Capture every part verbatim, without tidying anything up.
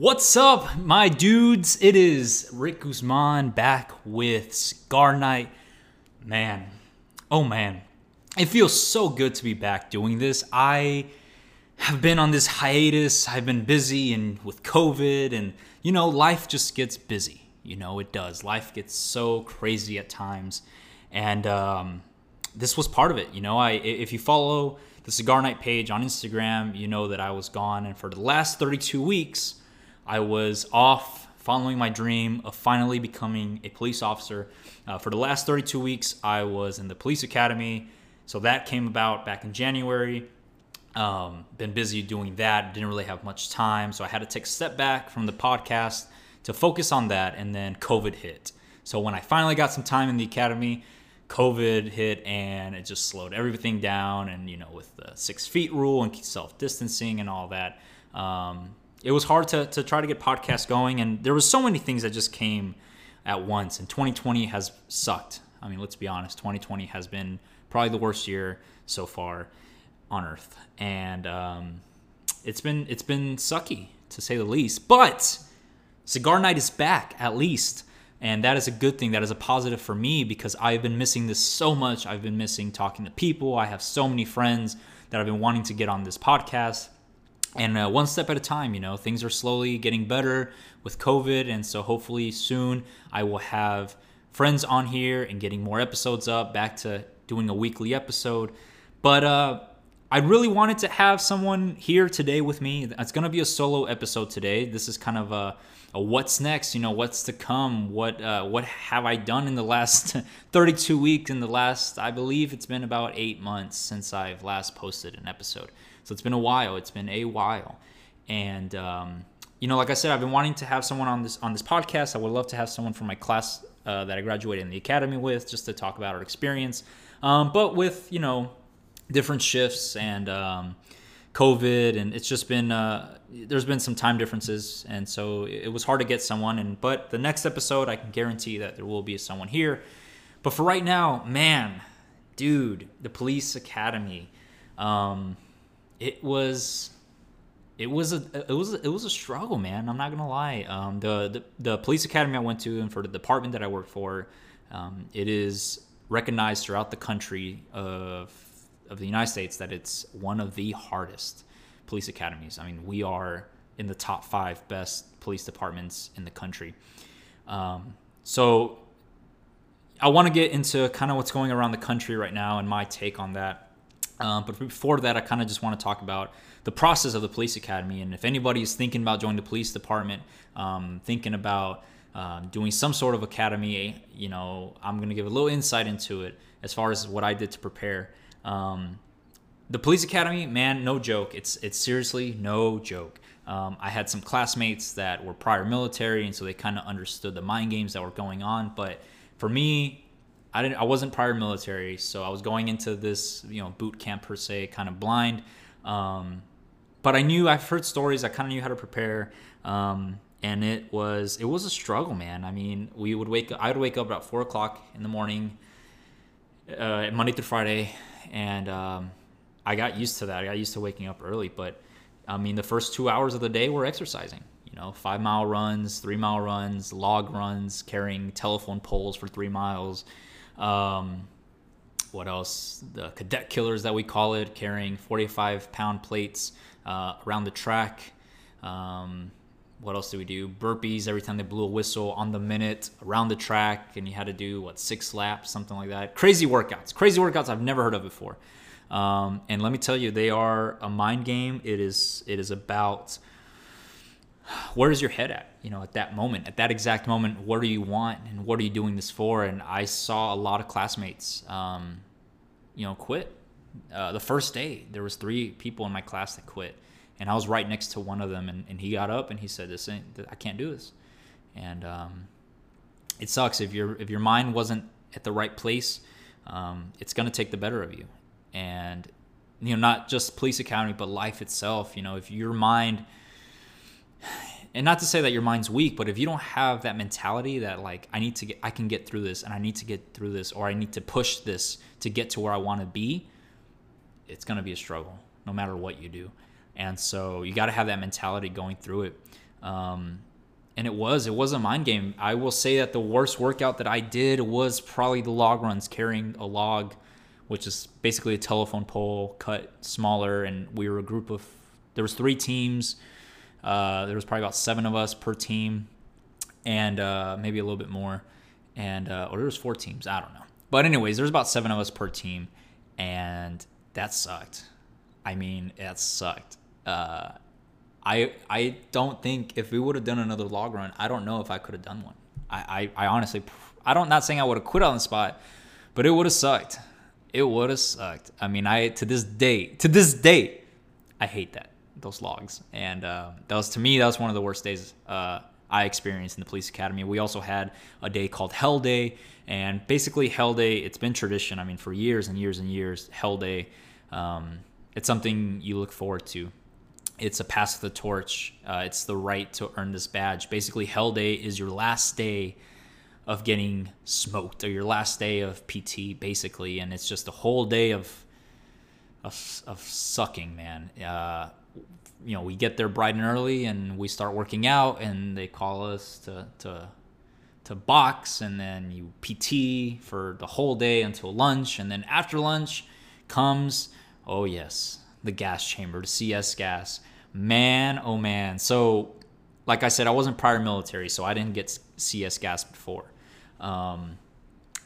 What's up, my dudes? It is Rick Guzman back with Cigar Night. Man, oh man, it feels so good to be back doing this. I have been on this hiatus. I've been busy and with COVID and, you know, life just gets busy. You know, it does. Life gets so crazy at times. And um, this was part of it. You know, I if you follow the Cigar Night page on Instagram, you know that I was gone. And for the last thirty-two weeks, I was off following my dream of finally becoming a police officer. Uh, for the last thirty-two weeks, I was in the police academy. So that came about back in January. Um, been busy doing that. Didn't really have much time. So I had to take a step back from the podcast to focus on that. And then COVID hit. So when I finally got some time in the academy, COVID hit and it just slowed everything down. And, you know, with the six feet rule and self-distancing and all that, um, it was hard to, to try to get podcasts going, and there was so many things that just came at once, and twenty twenty has sucked. I mean, let's be honest, twenty twenty has been probably the worst year so far on earth, and um, it's been it's been sucky, to say the least, but Cigar Night is back, at least, and that is a good thing. That is a positive for me, because I've been missing this so much. I've been missing talking to people. I have so many friends that I've been wanting to get on this podcast. And uh, one step at a time, you know, things are slowly getting better with COVID. And so hopefully soon I will have friends on here and getting more episodes up, back to doing a weekly episode. But uh, I really wanted to have someone here today with me. It's going to be a solo episode today. This is kind of a, a what's next, you know, what's to come. What uh, what have I done in the last thirty-two weeks, in the last, I believe it's been about eight months since I've last posted an episode. So it's been a while. It's been a while. And, um, you know, like I said, I've been wanting to have someone on this on this podcast. I would love to have someone from my class uh, that I graduated in the academy with, just to talk about our experience. Um, but with, you know, different shifts and um, COVID, and it's just been, uh, there's been some time differences. And so it was hard to get someone. And but the next episode, I can guarantee that there will be someone here. But for right now, man, dude, the police academy. Um It was, it was a, it was, it was a struggle, man. I'm not gonna lie. Um, the, the the police academy I went to, and for the department that I work for, um, it is recognized throughout the country of of the United States that it's one of the hardest police academies. I mean, we are in the top five best police departments in the country. Um, so I want to get into kind of what's going around the country right now and my take on that. Um, but before that, I kind of just want to talk about the process of the police academy. And if anybody is thinking about joining the police department, um, thinking about uh, doing some sort of academy, you know, I'm going to give a little insight into it as far as what I did to prepare. Um, the police academy, man, no joke. It's it's seriously no joke. Um, I had some classmates that were prior military, and so they kind of understood the mind games that were going on. But for me, I didn't. I wasn't prior military, so I was going into this, you know, boot camp per se, kind of blind. Um, but I knew. I've heard stories. I kind of knew how to prepare, um, and it was it was a struggle, man. I mean, we would wake up. I would wake up about four o'clock in the morning, uh, Monday through Friday, and um, I got used to that. I got used to waking up early. But I mean, the first two hours of the day were exercising. You know, five mile runs, three mile runs, log runs, carrying telephone poles for three miles. Um, what else? The cadet killers that we call it, carrying forty-five pound plates, uh, around the track. Um, what else do we do? Burpees every time they blew a whistle on the minute around the track. And you had to do what, six laps, something like that. Crazy workouts, crazy workouts I've never heard of before. Um, and let me tell you, they are a mind game. It is, it is about where is your head at, you know, at that moment, at that exact moment, what do you want and what are you doing this for? And I saw a lot of classmates, um, you know, quit. Uh, the first day, there was three people in my class that quit, and I was right next to one of them, and, and he got up and he said, this ain't, I can't do this. And um, it sucks. If your if your mind wasn't at the right place, um, it's going to take the better of you. And, you know, not just police academy, but life itself, you know, if your mind... And not to say that your mind's weak, but if you don't have that mentality that like, I need to get, I can get through this and I need to get through this, or I need to push this to get to where I want to be, it's going to be a struggle no matter what you do. And so you got to have that mentality going through it. Um, and it was, it was a mind game. I will say that the worst workout that I did was probably the log runs, carrying a log, which is basically a telephone pole cut smaller. And we were a group of, there was three teams. Uh, there was probably about seven of us per team, and uh, maybe a little bit more. And, uh, or there was four teams, I don't know. But anyways, there's about seven of us per team, and that sucked. I mean, that sucked. Uh, I I don't think if we would have done another log run, I don't know if I could have done one. I, I, I honestly, I don't, not saying I would have quit on the spot, but it would have sucked. It would have sucked. I mean, I, to this day, to this day, I hate that, those logs. And uh, that was, to me, that was one of the worst days uh, I experienced in the police academy. We also had a day called Hell Day, and basically Hell Day, it's been tradition. I mean, for years and years and years, Hell Day, um, it's something you look forward to. It's a pass of the torch. Uh, it's the right to earn this badge. Basically, Hell Day is your last day of getting smoked, or your last day of P T, basically. And it's just a whole day of of, of sucking, man. Uh, you know, we get there bright and early, and we start working out, and they call us to to to box, and then you P T for the whole day until lunch. And then after lunch comes, oh yes, the gas chamber, the C S gas. Man, oh man. So, like I said, I wasn't prior military, so I didn't get C S gas before. Um,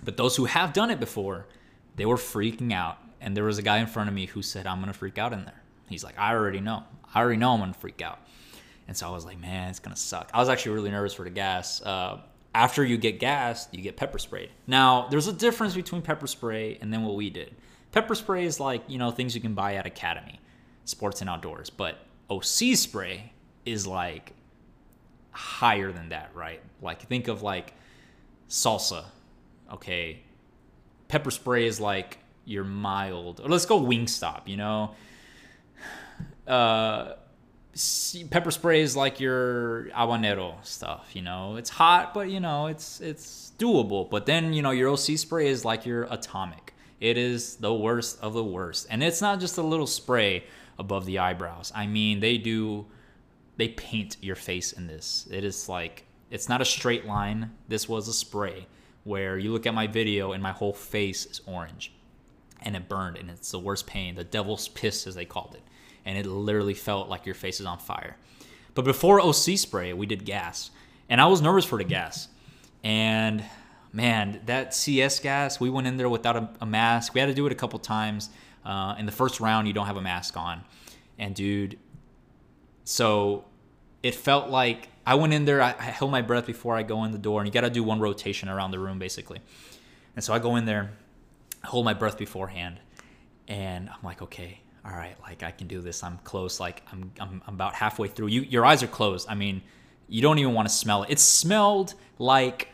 but those who have done it before, they were freaking out. And there was a guy in front of me who said, I'm going to freak out in there. He's like, I already know. I already know I'm going to freak out. And so I was like, man, it's going to suck. I was actually really nervous for the gas. Uh, after you get gassed, you get pepper sprayed. Now, there's a difference between pepper spray and then what we did. Pepper spray is like, you know, things you can buy at Academy, sports and outdoors. But O C spray is like higher than that, right? Like, think of like salsa, okay? Pepper spray is like your mild, or let's go Wingstop, you know? Uh, pepper spray is like your habanero stuff, you know? It's hot, but, you know, it's it's doable. But then, you know, your O C spray is like your atomic. It is the worst of the worst. And it's not just a little spray above the eyebrows. I mean, they do, they paint your face in this. It is like, it's not a straight line. This was a spray where you look at my video and my whole face is orange. And it burned, and it's the worst pain. The devil's piss, as they called it. And it literally felt like your face is on fire. But before O C spray, we did gas. And I was nervous for the gas. And man, that C S gas, we went in there without a, a mask. We had to do it a couple times. Uh, in the first round, you don't have a mask on. And dude, so it felt like I went in there. I, I held my breath before I go in the door. And you got to do one rotation around the room, basically. And so I go in there, hold my breath beforehand. And I'm like, okay, all right, like I can do this. I'm close. Like I'm, I'm, I'm about halfway through. You, your eyes are closed. I mean, you don't even want to smell it. It smelled like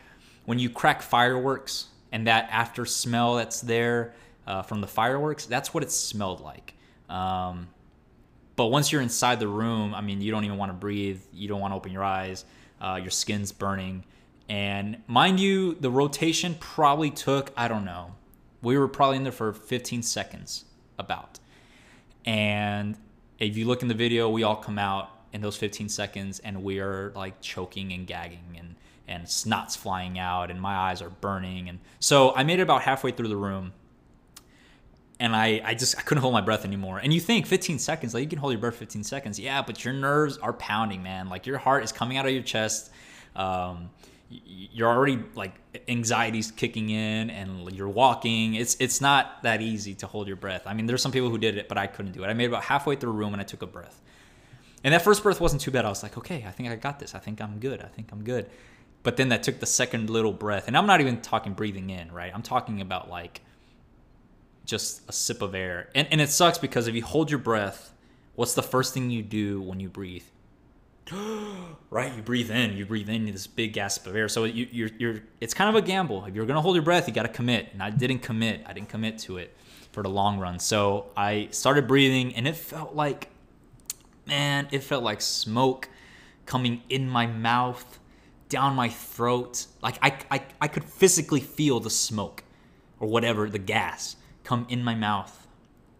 when you crack fireworks, and that after smell that's there uh, from the fireworks, that's what it smelled like. Um, but once you're inside the room, I mean, you don't even want to breathe. You don't want to open your eyes. Uh, your skin's burning. And mind you, the rotation probably took, I don't know, we were probably in there for fifteen seconds about. And if you look in the video, we all come out in those fifteen seconds, and we are like choking and gagging, and and snot's flying out, and my eyes are burning. And so I made it about halfway through the room, and I, I just, I couldn't hold my breath anymore. And you think fifteen seconds, like you can hold your breath fifteen seconds. Yeah, but your nerves are pounding, man. Like your heart is coming out of your chest. Um, you're already like anxiety's kicking in, and you're walking. It's, it's not that easy to hold your breath. I mean, there's some people who did it, but I couldn't do it. I made it about halfway through the room, and I took a breath. And that first breath wasn't too bad. I was like, okay, I think I got this. I think I'm good. I think I'm good. But then that took the second little breath. And I'm not even talking breathing in, right? I'm talking about like just a sip of air. And and it sucks because if you hold your breath, what's the first thing you do when you breathe? Right? You breathe in. You breathe in this big gasp of air. So you, you're, you're, it's kind of a gamble. If you're going to hold your breath, you got to commit. And I didn't commit. I didn't commit to it for the long run. So I started breathing, and it felt like, man, it felt like smoke coming in my mouth, down my throat. Like I, I I could physically feel the smoke, or whatever, the gas, come in my mouth,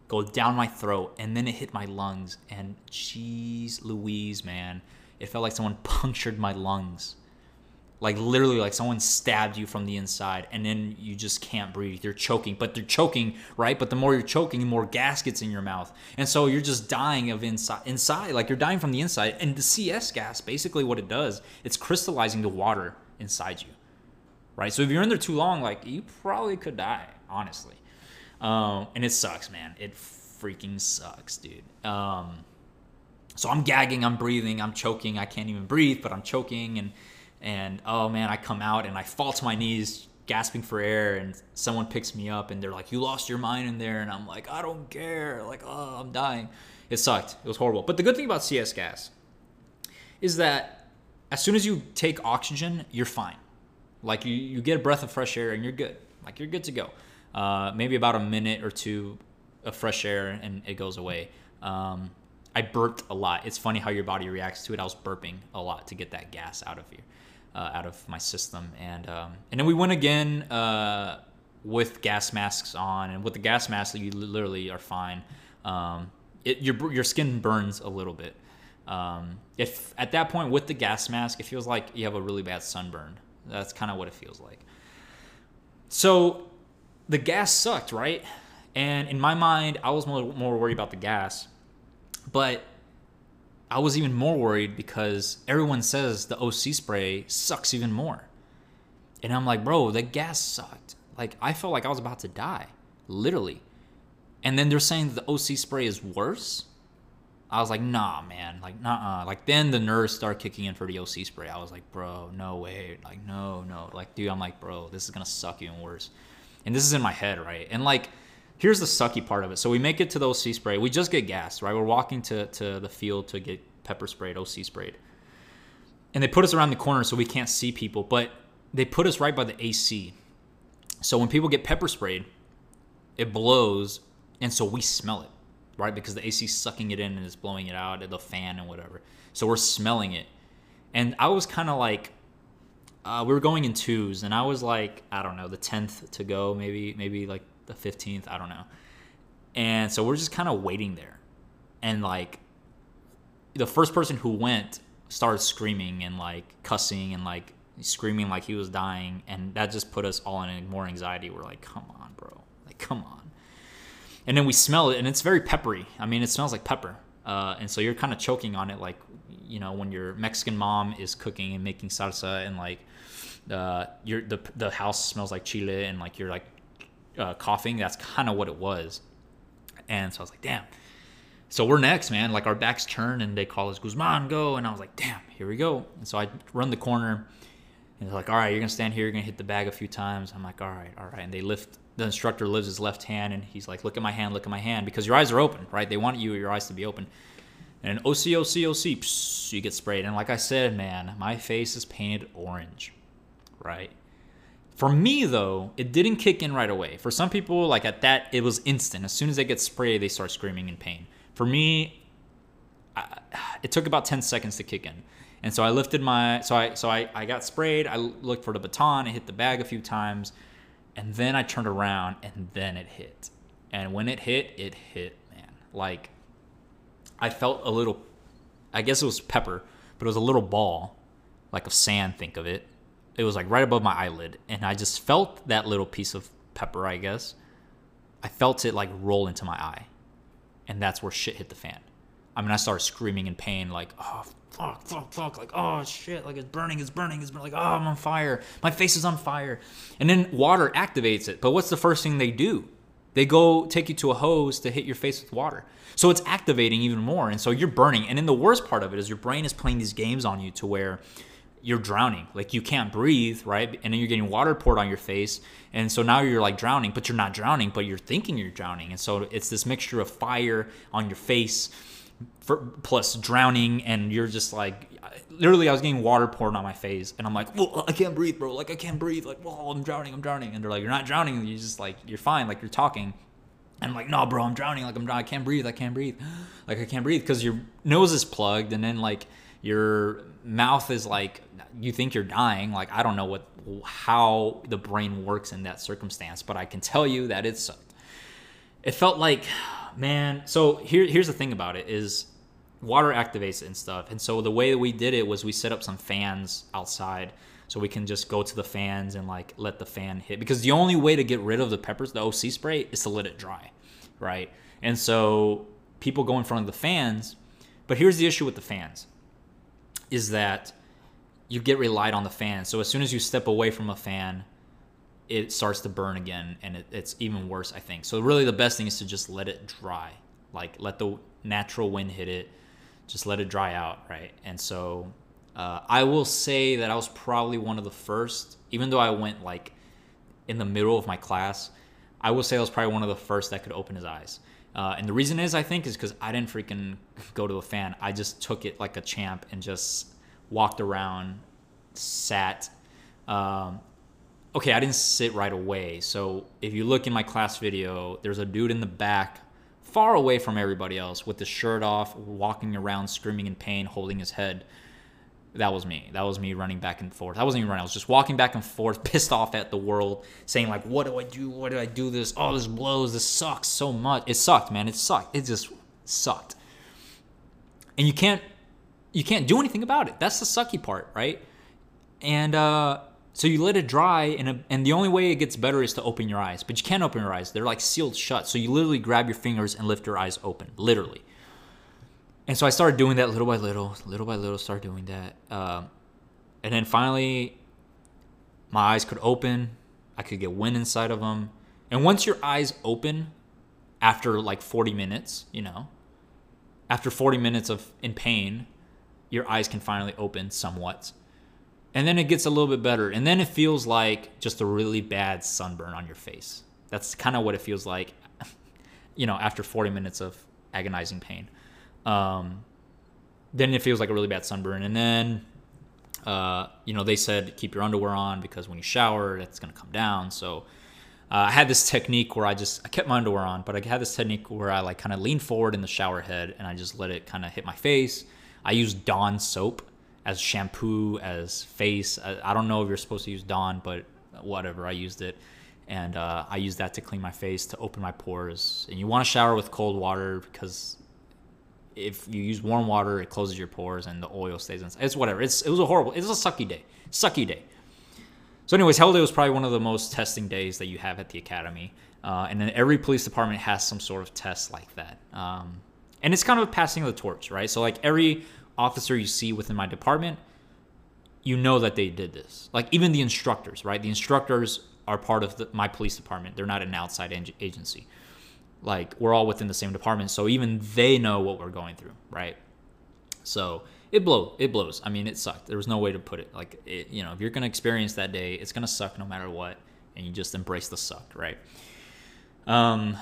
go down my throat, and then it hit my lungs. And geez Louise, man, it felt like someone punctured my lungs. Like literally like someone stabbed you from the inside, and then you just can't breathe. You're choking, but they're choking, right? But the more you're choking, the more gas gets in your mouth. And so you're just dying of inside, inside, like you're dying from the inside. And the C S gas, basically what it does, it's crystallizing the water inside you, right? So if you're in there too long, like you probably could die, honestly. Um, and it sucks, man. It freaking sucks, dude. Um, so I'm gagging, I'm breathing, I'm choking. I can't even breathe, but I'm choking. And And, oh, man, I come out and I fall to my knees gasping for air, and someone picks me up and they're like, you lost your mind in there. And I'm like, I don't care. Like, oh, I'm dying. It sucked. It was horrible. But the good thing about C S gas is that as soon as you take oxygen, you're fine. Like, you, you get a breath of fresh air and you're good. Like, you're good to go. Uh, maybe about a minute or two of fresh air and it goes away. Um, I burped a lot. It's funny how your body reacts to it. I was burping a lot to get that gas out of here. Uh, out of my system, and um, and then we went again uh, with gas masks on, and with the gas mask, you literally are fine. Um, it, your your skin burns a little bit. Um, if at that point with the gas mask, it feels like you have a really bad sunburn. That's kind of what it feels like. So the gas sucked, right? And in my mind, I was more, more worried about the gas, but I was even more worried because everyone says the O C spray sucks even more. And I'm like, bro, the gas sucked. Like, I felt like I was about to die, literally. And then they're saying the O C spray is worse? I was like, nah, man. Like, nah. Like, then the nerves start kicking in for the O C spray. I was like, bro, no way. Like, no, no. Like, dude, I'm like, bro, this is going to suck even worse. And this is in my head, right? And, like, here's the sucky part of it. So we make it to the O C spray. We just get gassed, right? We're walking to, to the field to get pepper sprayed, O C sprayed. And they put us around the corner so we can't see people, but they put us right by the A C. So when people get pepper sprayed, it blows, and so we smell it, right? Because the A C's sucking it in and it's blowing it out, the fan and whatever. So we're smelling it. And I was kind of like, uh, we were going in twos, and I was like, I don't know, the tenth to go, maybe, maybe like, the fifteenth, I don't know. And so we're just kind of waiting there. And like the first person who went started screaming and like cussing and like screaming like he was dying. And that just put us all in more anxiety. We're like, come on, bro. Like, come on. And then we smell it and it's very peppery. I mean, it smells like pepper. Uh, and so you're kind of choking on it. Like, you know, when your Mexican mom is cooking and making salsa and like uh, your the, the house smells like chile and like you're like, Uh, coughing, that's kind of what it was. And so I was like, damn. So we're next, man. Like, our backs turn and they call us, Guzman, go. And I was like, damn, here we go. And so I run the corner and they're like, all right, you're gonna stand here, you're gonna hit the bag a few times. I'm like, all right, all right. And they lift, the instructor lifts his left hand and he's like, look at my hand, look at my hand, because your eyes are open, right? They want you, your eyes to be open. And O C, O C, O C, psh, you get sprayed. And like I said, man, my face is painted orange, right? For me, though, it didn't kick in right away. For some people, like at that, it was instant. As soon as they get sprayed, they start screaming in pain. For me, I, it took about ten seconds to kick in. And so I lifted my, so I so I, I got sprayed. I looked for the baton. I hit the bag a few times. And then I turned around, and then it hit. And when it hit, it hit, man. Like, I felt a little, I guess it was pepper, but it was a little ball, like of sand, think of it. It was like right above my eyelid, and I just felt that little piece of pepper, I guess. I felt it like roll into my eye, and that's where shit hit the fan. I mean, I started screaming in pain, like, oh, fuck, fuck, fuck, like, oh, shit, like, it's burning, it's burning, it's burning, like, oh, I'm on fire. My face is on fire. And then water activates it, but what's the first thing they do? They go take you to a hose to hit your face with water. So it's activating even more, and so you're burning. And then the worst part of it is your brain is playing these games on you to where you're drowning, like you can't breathe, right? And then you're getting water poured on your face, and so now you're like drowning, but you're not drowning, but you're thinking you're drowning. And so it's this mixture of fire on your face for, plus drowning, and you're just like, literally I was getting water poured on my face, and I'm like, whoa, I can't breathe, bro, like I can't breathe, like, whoa, I'm drowning, I'm drowning. And they're like, you're not drowning, you're just like, you're fine, like you're talking. And I'm like, no, bro, I'm drowning, like I'm drowning, I can't breathe, I can't breathe, like I can't breathe, because your nose is plugged, and then like your mouth is like, you think you're dying. Like, I don't know what, how the brain works in that circumstance, but I can tell you that it sucked. It felt like, man. So here, here's the thing about it is water activates it and stuff. And so the way that we did it was we set up some fans outside so we can just go to the fans and like let the fan hit, because the only way to get rid of the peppers, the O C spray, is to let it dry, right? And so people go in front of the fans, but here's the issue with the fans is that you get relied on the fan. So as soon as you step away from a fan, it starts to burn again, and it, it's even worse, I think. So really the best thing is to just let it dry, like let the natural wind hit it, just let it dry out, right? And so uh, I will say that I was probably one of the first, even though I went like in the middle of my class, I will say I was probably one of the first that could open his eyes. Uh, and the reason is, I think, is because I didn't freaking go to a fan. I just took it like a champ and just walked around, sat. Um, okay, I didn't sit right away. So if you look in my class video, there's a dude in the back, far away from everybody else, with the shirt off, walking around, screaming in pain, holding his head. That was me. That was me running back and forth. I wasn't even running. I was just walking back and forth, pissed off at the world, saying like, what do I do? What do I do this? Oh, this blows. This sucks so much. It sucked, man. It sucked. It just sucked. And you can't, you can't do anything about it. That's the sucky part, right? And uh, so you let it dry, and, a, and the only way it gets better is to open your eyes. But you can't open your eyes. They're like sealed shut. So you literally grab your fingers and lift your eyes open, literally. And so I started doing that little by little, little by little, started doing that. Um, and then finally, my eyes could open. I could get wind inside of them. And once your eyes open, after like forty minutes, you know, after forty minutes of in pain, your eyes can finally open somewhat. And then it gets a little bit better. And then it feels like just a really bad sunburn on your face. That's kind of what it feels like, you know, after forty minutes of agonizing pain. Um, then it feels like a really bad sunburn. And then, uh, you know, they said, keep your underwear on, because when you shower, that's going to come down. So, uh, I had this technique where I just, I kept my underwear on, but I had this technique where I like kind of leaned forward in the shower head and I just let it kind of hit my face. I used Dawn soap as shampoo, as face. I, I don't know if you're supposed to use Dawn, but whatever. I used it. And, uh, I used that to clean my face, to open my pores. And you want to shower with cold water, because if you use warm water, it closes your pores and the oil stays inside. It's whatever. It's it was a horrible. It was a sucky day. Sucky day. So, anyways, Hell Day was probably one of the most testing days that you have at the academy, uh, and then every police department has some sort of test like that. Um, and it's kind of a passing of the torch, right? So, like every officer you see within my department, you know that they did this. Like even the instructors, right? The instructors are part of the, my police department. They're not an outside agency. Like we're all within the same department, so even they know what we're going through, right? So it blow, it blows. I mean, it sucked. There was no way to put it. Like, it, you know, if you're gonna experience that day, it's gonna suck no matter what, and you just embrace the suck, right? Um,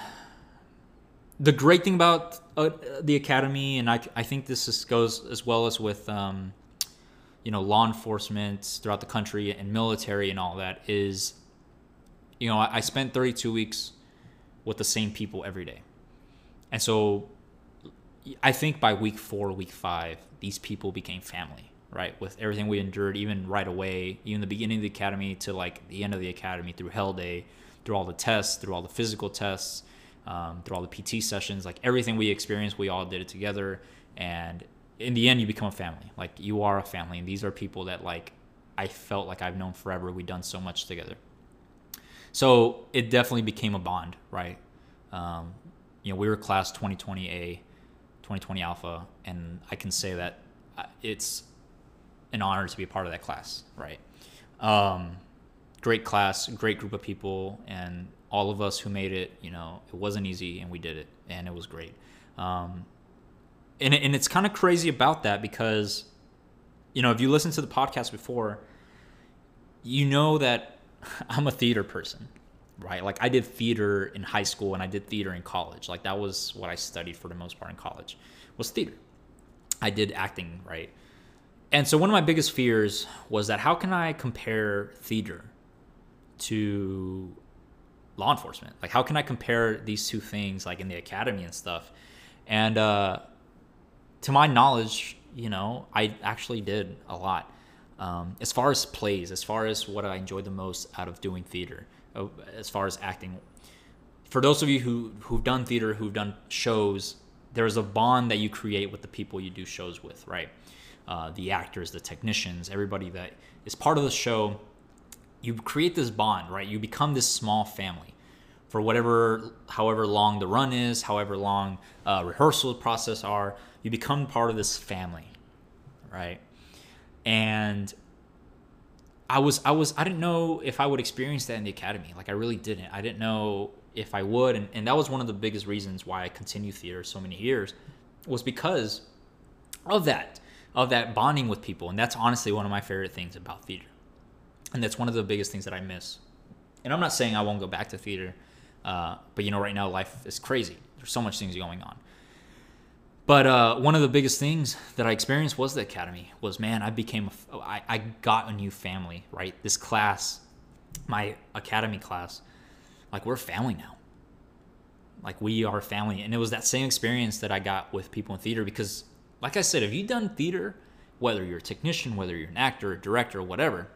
the great thing about uh, the academy, and I, I think this is, goes as well as with, um, you know, law enforcement throughout the country and military and all that, is, you know, I, I spent thirty-two weeks. With the same people every day. And so I think by week four, week five, these people became family, right? With everything we endured, even right away, even the beginning of the academy to like the end of the academy, through Hell Day, through all the tests, through all the physical tests, um, through all the P T sessions, like everything we experienced, we all did it together. And in the end, you become a family. Like you are a family. And these are people that like, I felt like I've known forever. We've done so much together. So it definitely became a bond, right? Um, you know, we were class twenty twenty A, twenty twenty Alpha, and I can say that it's an honor to be a part of that class, right? Um, great class, great group of people, and all of us who made it, you know, it wasn't easy, and we did it, and it was great. Um, and, and it's kind of crazy about that because, you know, if you listen to the podcast before, you know that I'm a theater person, right? Like I did theater in high school and I did theater in college. Like that was what I studied for the most part in college, was theater. I did acting, right? And so one of my biggest fears was that how can I compare theater to law enforcement? Like how can I compare these two things like in the academy and stuff? And uh, to my knowledge, you know, I actually did a lot. Um, as far as plays, as far as what I enjoyed the most out of doing theater, as far as acting. For those of you who, who've done theater, who've done shows, there is a bond that you create with the people you do shows with, right? Uh, the actors, the technicians, everybody that is part of the show, you create this bond, right? You become this small family for whatever, however long the run is, however long uh, rehearsal process are, you become part of this family, right? And I was, I was, I didn't know if I would experience that in the academy. Like I really didn't. I didn't know if I would. And, and that was one of the biggest reasons why I continued theater so many years, was because of that, of that bonding with people. And that's honestly one of my favorite things about theater. And that's one of the biggest things that I miss. And I'm not saying I won't go back to theater, uh, but you know, right now life is crazy. There's so much things going on. But uh, one of the biggest things that I experienced was the academy. Was man, I became, a, I, I got a new family, right? This class, my academy class, like we're family now. Like we are family, and it was that same experience that I got with people in theater. Because, like I said, if you've done theater, whether you're a technician, whether you're an actor, a director, or whatever,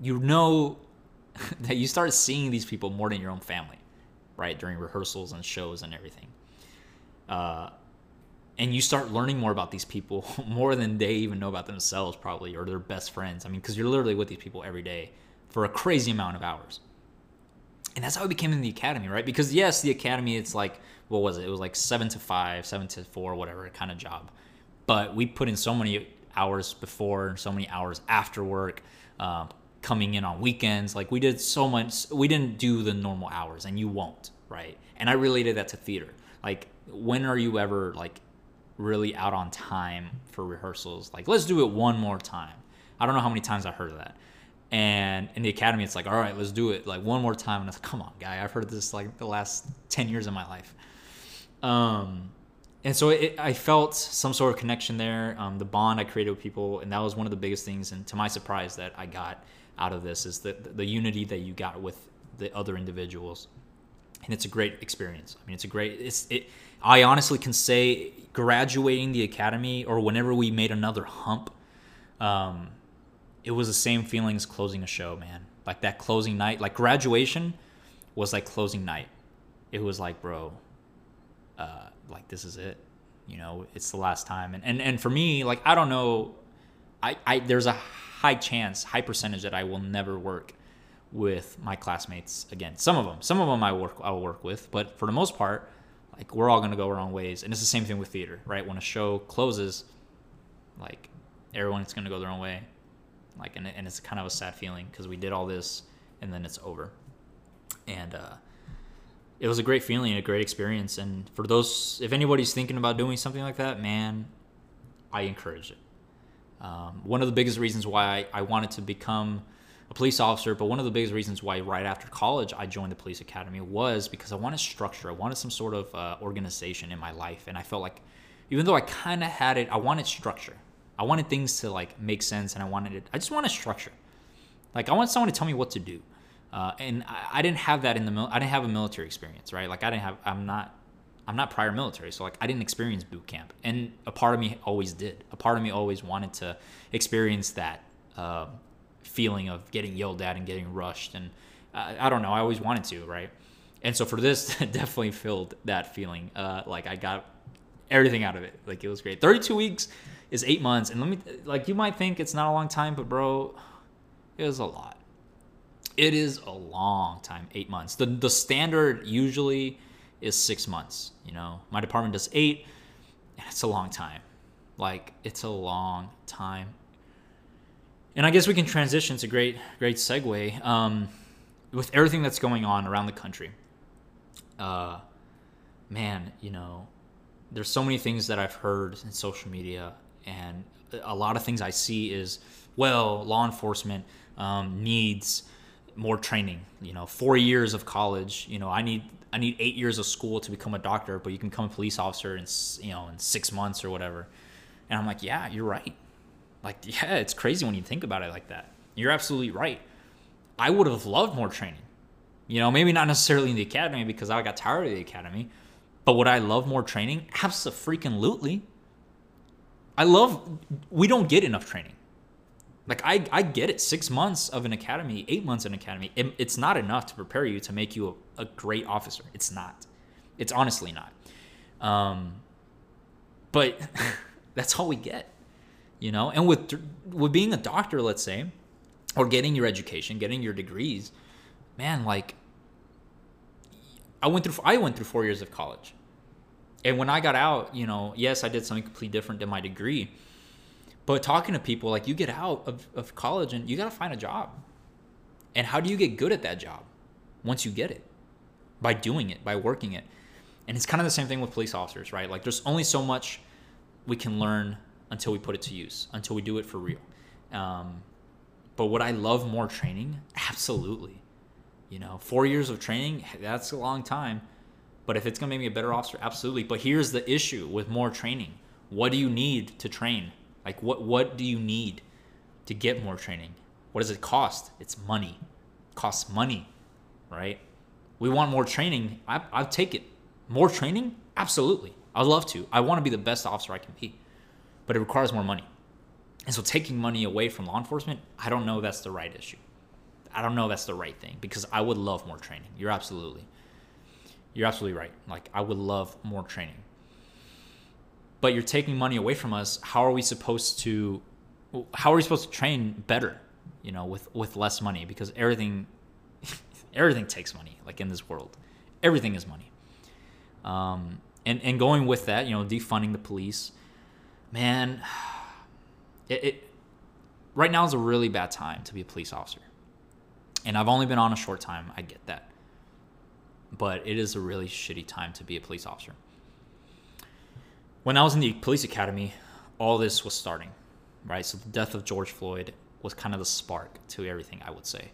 you know that you start seeing these people more than your own family, right? During rehearsals and shows and everything. Uh, And you start learning more about these people, more than they even know about themselves probably, or their best friends. I mean, because you're literally with these people every day for a crazy amount of hours. And that's how I became in the academy, right? Because yes, the academy, it's like, what was it? It was like seven to five, seven to four, whatever kind of job. But we put in so many hours before, so many hours after work, um, coming in on weekends. Like we did so much, we didn't do the normal hours, and you won't, right? And I related that to theater. Like when are you ever like, really out on time for rehearsals? Like, let's do it one more time. I don't know how many times I heard of that. And in the academy, it's like, all right, let's do it like one more time. And it's like, come on, guy, I've heard this like the last ten years of my life. Um, and so it, I felt some sort of connection there, um, the bond I created with people. And that was one of the biggest things. And to my surprise that I got out of this is the, the, the unity that you got with the other individuals. And it's a great experience. I mean, it's a great, it's, it, I honestly can say graduating the academy or whenever we made another hump, um, it was the same feeling as closing a show, man. Like that closing night, like graduation was like closing night. It was like, bro, uh, like this is it, you know, it's the last time. And, and, and for me, like, I don't know, I, I, there's a high chance, high percentage that I will never work with my classmates again. Some of them, some of them I work, I'll work with, but for the most part, like we're all going to go our own ways. And it's the same thing with theater, right? When a show closes, like everyone's going to go their own way. Like, and, and it's kind of a sad feeling because we did all this and then it's over. And, uh, it was a great feeling and a great experience. And for those, if anybody's thinking about doing something like that, man, I encourage it. Um, one of the biggest reasons why I, I wanted to become a police officer, but one of the biggest reasons why right after college I joined the police academy was because I wanted structure. I wanted some sort of uh, organization in my life, and I felt like even though I kind of had it, I wanted structure. I wanted things to like make sense, and I wanted it. I just wanted structure. Like I wanted someone to tell me what to do, uh, and I, I didn't have that in the. Mil- I didn't have a military experience, right? Like I didn't have. I'm not. I'm not prior military, so like I didn't experience boot camp, and a part of me always did. A part of me always wanted to experience that. Uh, feeling of getting yelled at and getting rushed. And uh, I don't know, I always wanted to, right? And so for this, it definitely filled that feeling. Uh, like I got everything out of it. Like it was great. thirty-two weeks is eight months. And let me, like you might think it's not a long time, but bro, it was a lot. It is a long time, eight months. The the standard usually is six months. You know, my department does eight, and it's a long time. Like it's a long time. And I guess we can transition to great, great segue um, with everything that's going on around the country. Uh, man, you know, there's so many things that I've heard in social media, and a lot of things I see is, well, law enforcement um, needs more training. You know, four years of college. You know, I need I need eight years of school to become a doctor, but you can become a police officer in you know in six months or whatever. And I'm like, yeah, you're right. Like, yeah, it's crazy when you think about it like that. You're absolutely right. I would have loved more training. You know, maybe not necessarily in the academy because I got tired of the academy. But would I love more training? Abso-freaking-lutely. I love, we don't get enough training. Like, I, I get it. Six months of an academy, eight months of an academy, it, it's not enough to prepare you to make you a, a great officer. It's not. It's honestly not. Um, But that's all we get, you know? And with with being a doctor, let's say, or getting your education, getting your degrees, man, like, I went through I went through four years of college. And when I got out, you know, yes, I did something completely different than my degree. But talking to people, like, you get out of, of college and you got to find a job. And how do you get good at that job once you get it? By doing it, by working it. And it's kind of the same thing with police officers, right? Like, there's only so much we can learn until we put it to use, until we do it for real. Um, but would I love more training? Absolutely. You know, four years of training, that's a long time. But if it's going to make me a better officer, absolutely. But here's the issue with more training. What do you need to train? Like, what, what do you need to get more training? What does it cost? It's money. It costs money, right? We want more training. I, I'll take it. More training? Absolutely. I'd love to. I want to be the best officer I can be. But it requires more money. And so taking money away from law enforcement, I don't know that's the right issue. I don't know that's the right thing, because I would love more training. You're absolutely You're absolutely right. Like, I would love more training. But you're taking money away from us. How are we supposed to, how are we supposed to train better, you know, with, with less money? Because everything, everything takes money, like, in this world. Everything is money. Um, and, and going with that, you know, defunding the police, man, it, it right now is a really bad time to be a police officer. And I've only been on a short time. I get that. But it is a really shitty time to be a police officer. When I was in the police academy, all this was starting, right? So the death of George Floyd was kind of the spark to everything, I would say.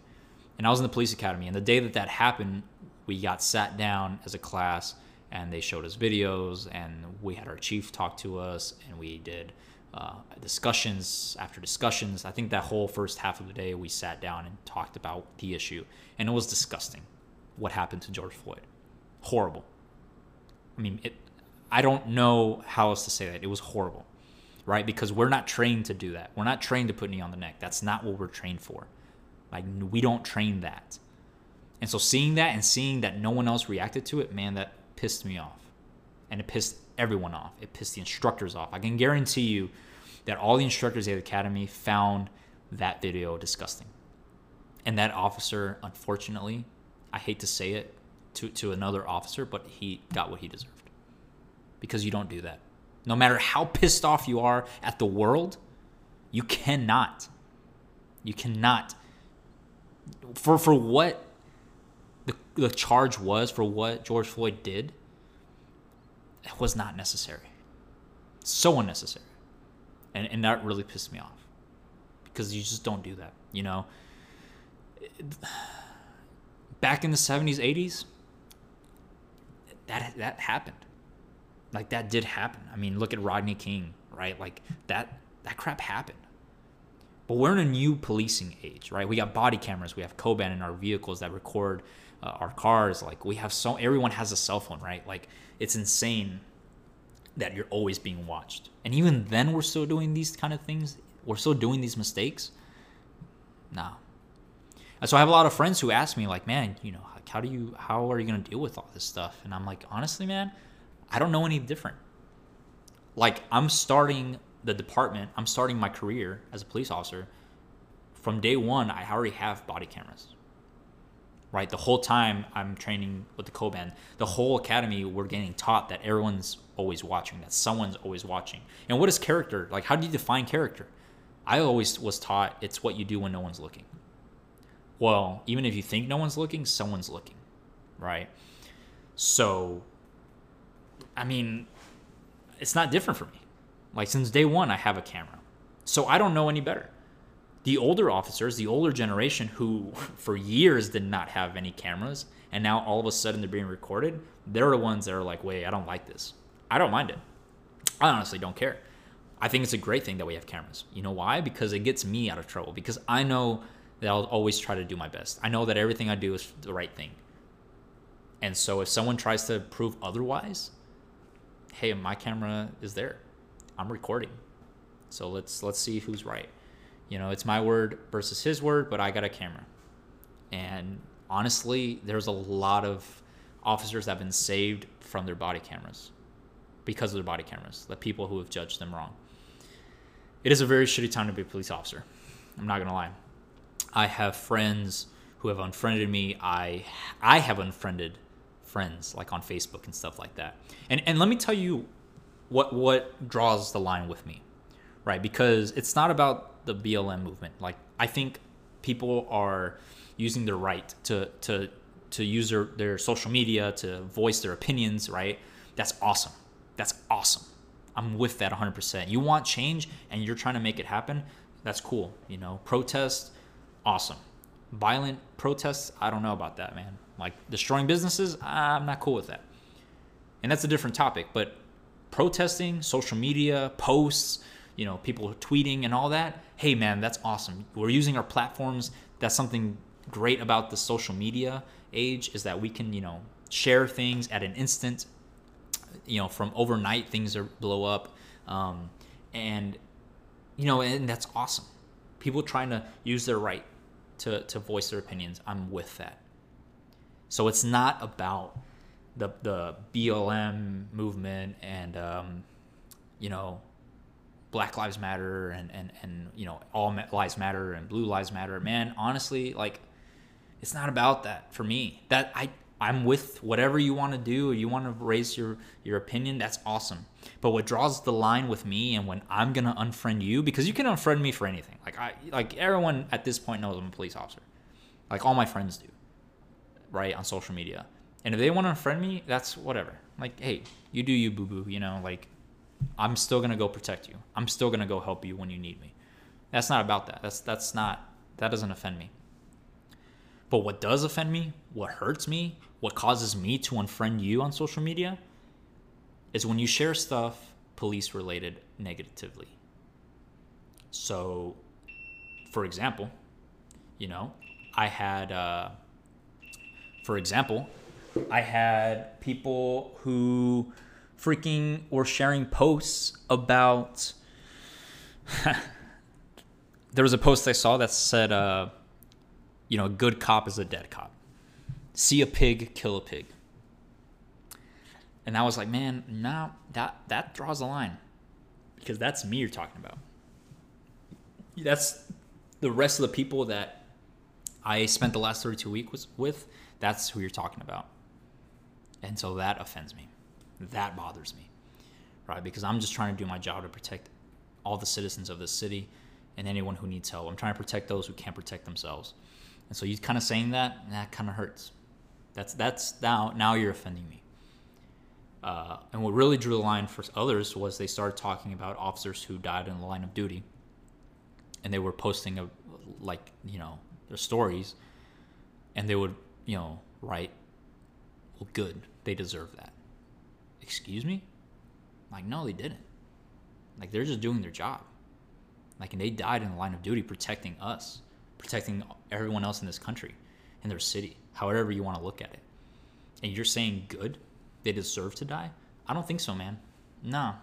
And I was in the police academy, and the day that that happened, we got sat down as a class, and they showed us videos, and we had our chief talk to us, and we did uh, discussions after discussions. I think that whole first half of the day, we sat down and talked about the issue, and it was disgusting. What happened to George Floyd? Horrible. I mean, it, I don't know how else to say that. It was horrible, right? Because we're not trained to do that. We're not trained to put knee on the neck. That's not what we're trained for. Like, we don't train that. And so seeing that and seeing that no one else reacted to it, man, that pissed me off. And it pissed everyone off. It pissed the instructors off. I can guarantee you that all the instructors at the academy found that video disgusting. And that officer, unfortunately, I hate to say it to, to another officer, but he got what he deserved. Because you don't do that. No matter how pissed off you are at the world, you cannot. You cannot. For for what the, the charge was, for what George Floyd did, it was not necessary. So unnecessary. And, and that really pissed me off. Because you just don't do that, you know? It, Back in the seventies, eighties, that that happened. Like, that did happen. I mean, look at Rodney King, right? Like, that that crap happened. But we're in a new policing age, right? We got body cameras. We have Coban in our vehicles that record uh, our cars. Like, we have so... Everyone has a cell phone, right? Like, it's insane that you're always being watched. And even then, we're still doing these kind of things. We're still doing these mistakes. Nah. So I have a lot of friends who ask me, like, man, you know, how do you, how are you going to deal with all this stuff? And I'm like, honestly, man, I don't know any different. Like, I'm starting the department, I'm starting my career as a police officer. From day one, I already have body cameras, right? The whole time I'm training with the Coban, the whole academy, we're getting taught that everyone's always watching, that someone's always watching. And what is character? Like, how do you define character? I always was taught it's what you do when no one's looking. Well, even if you think no one's looking, someone's looking, right? So, I mean, it's not different for me. Like, since day one, I have a camera. So I don't know any better. The older officers, the older generation who for years did not have any cameras, and now all of a sudden they're being recorded, they're the ones that are like, wait, I don't like this. I don't mind it. I honestly don't care. I think it's a great thing that we have cameras. You know why? Because it gets me out of trouble. Because I know that I'll always try to do my best. I know that everything I do is the right thing. And so if someone tries to prove otherwise, hey, my camera is there. I'm recording. So let's let's see who's right. You know, it's my word versus his word, but I got a camera. And honestly, there's a lot of officers that have been saved from their body cameras because of the body cameras, the people who have judged them wrong. It is a very shitty time to be a police officer. I'm not going to lie. I have friends who have unfriended me. I I have unfriended friends, like on Facebook and stuff like that. And and let me tell you what what draws the line with me, right? Because it's not about the B L M movement. Like, I think people are using their right to to to use their, their social media to voice their opinions, right? That's awesome. That's awesome. I'm with that one hundred percent. You want change and you're trying to make it happen, that's cool. You know, protest, awesome. Violent protests, I don't know about that, man. Like, destroying businesses, I'm not cool with that. And that's a different topic, but protesting, social media, posts, you know, people tweeting and all that, hey, man, that's awesome. We're using our platforms. That's something great about the social media age, is that we can, you know, share things at an instant. You know, from overnight, things are blow up. Um, and, you know, and that's awesome. People trying to use their right to, to voice their opinions, I'm with that. So it's not about the the B L M movement and, um, you know, Black Lives Matter and, and, and, you know, all lives matter and blue lives matter. Man, honestly, like, it's not about that for me. That I, I'm with whatever you want to do, or you want to raise your, your opinion, that's awesome. But what draws the line with me, and when I'm going to unfriend you, because you can unfriend me for anything. Like, I, like everyone at this point knows I'm a police officer. Like, all my friends do, right, on social media. And if they want to unfriend me, that's whatever. Like, hey, you do you, boo-boo, you know, like, I'm still going to go protect you. I'm still going to go help you when you need me. That's not about that. That's that's not, that doesn't offend me. But what does offend me, what hurts me, what causes me to unfriend you on social media is when you share stuff police-related negatively. So, for example, you know, I had, uh, for example, I had people who freaking were sharing posts about, there was a post I saw that said, uh, you know, a good cop is a dead cop. See a pig, kill a pig. And I was like, man, nah, that, that draws a line. Because that's me you're talking about. That's the rest of the people that I spent the last thirty-two weeks with. That's who you're talking about. And so that offends me. That bothers me. Right? Because I'm just trying to do my job to protect all the citizens of this city and anyone who needs help. I'm trying to protect those who can't protect themselves. And so you kind of saying that, and that kind of hurts. That's that's now now you're offending me. Uh, and what really drew the line for others was they started talking about officers who died in the line of duty, and they were posting a, like, you know, their stories, and they would, you know, write, "Well, good, they deserve that." Excuse me? Like, no, they didn't. Like, they're just doing their job. Like, and they died in the line of duty protecting us, protecting everyone else in this country, in their city, however you want to look at it. And you're saying, good, they deserve to die? I don't think so, man. No,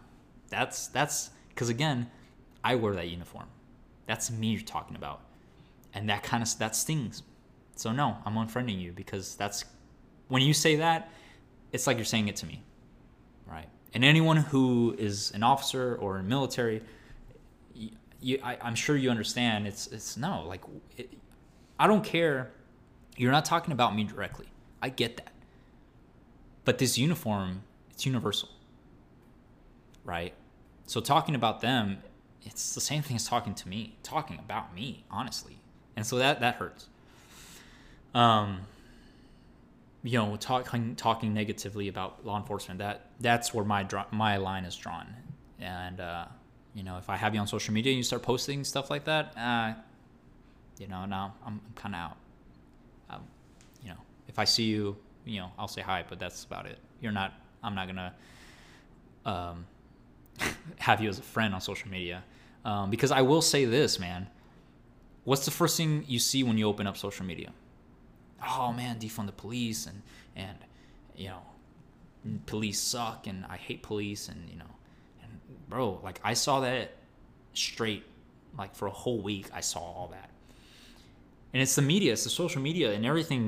that's, that's, because again, I wear that uniform. That's me you're talking about. And that kind of, that stings. So no, I'm unfriending you, because that's, when you say that, it's like you're saying it to me, right? And anyone who is an officer or in military, You, I, I'm sure you understand. It's it's no, like, it, I don't care. You're not talking about me directly. I get that. But this uniform, it's universal, right? So talking about them, it's the same thing as talking to me, talking about me, honestly. And so that that hurts. Um, you know, talking talking negatively about law enforcement. That that's where my dra- my line is drawn, and. uh You know, if I have you on social media and you start posting stuff like that, uh, you know, now I'm, I'm kind of out. Um, you know, if I see you, you know, I'll say hi, but that's about it. You're not, I'm not going to um, have you as a friend on social media. Um, because I will say this, man. What's the first thing you see when you open up social media? Oh, man, defund the police and, and you know, police suck and I hate police and, you know. Bro, like, I saw that straight, like, for a whole week, I saw all that. And it's the media, it's the social media and everything.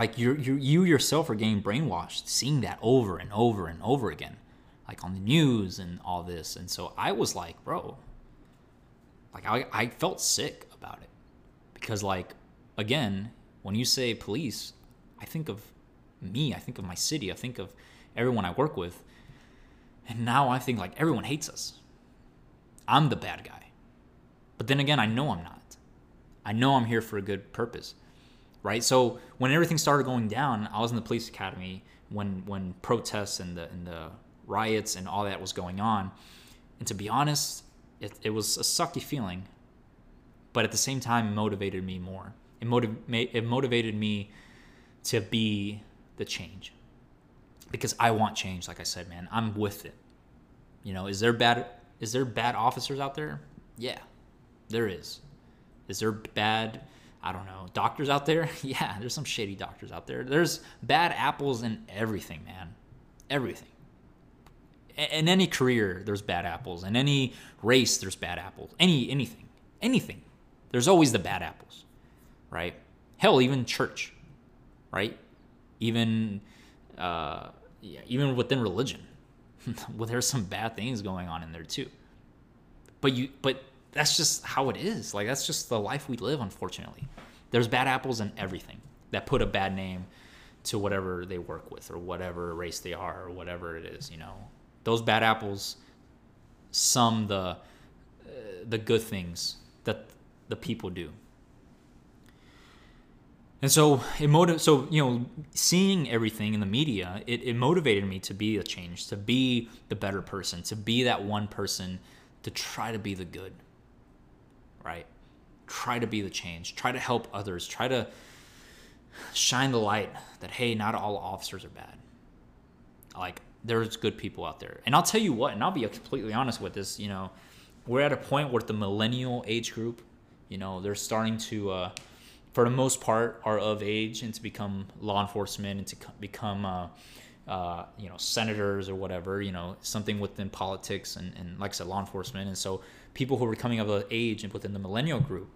Like, you're, you're, you yourself are getting brainwashed, seeing that over and over and over again. like on the news and all this. And so I was like, bro, like I, I felt sick about it because, like, again, when you say police, I think of me, I think of my city, I think of everyone I work with. And now I think like everyone hates us. I'm the bad guy. But then again, I know I'm not. I know I'm here for a good purpose, right? So when everything started going down, I was in the police academy when when protests and the and the riots and all that was going on. And to be honest, it, it was a sucky feeling. But at the same time, it motivated me more. It, motiv- it motivated me to be the change. Because I want change, like I said, man. I'm with it. You know, is there bad is there bad officers out there? Yeah, there is. Is there bad, I don't know, doctors out there? Yeah, there's some shady doctors out there. There's bad apples in everything, man. Everything. In any career, there's bad apples. In any race, there's bad apples. Any anything. Anything. There's always the bad apples, right? Hell, even church, right? Even uh, yeah, even within religion. Well, there's some bad things going on in there too. But you but that's just how it is. Like, that's just the life we live, unfortunately. There's bad apples in everything that put a bad name to whatever they work with or whatever race they are or whatever it is, you know. Those bad apples sum the uh, the good things that the people do. And so, it motiv- so you know, seeing everything in the media, it, it motivated me to be a change, to be the better person, to be that one person, to try to be the good. Right? Try to be the change. Try to help others. Try to shine the light that, hey, not all officers are bad. Like, there's good people out there. And I'll tell you what, and I'll be completely honest with this, you know, we're at a point where the millennial age group, you know, they're starting to, uh, for the most part, are of age and to become law enforcement and to become, uh, uh, you know, senators or whatever, you know, something within politics and, and like I said, law enforcement. And so people who are coming of age and within the millennial group,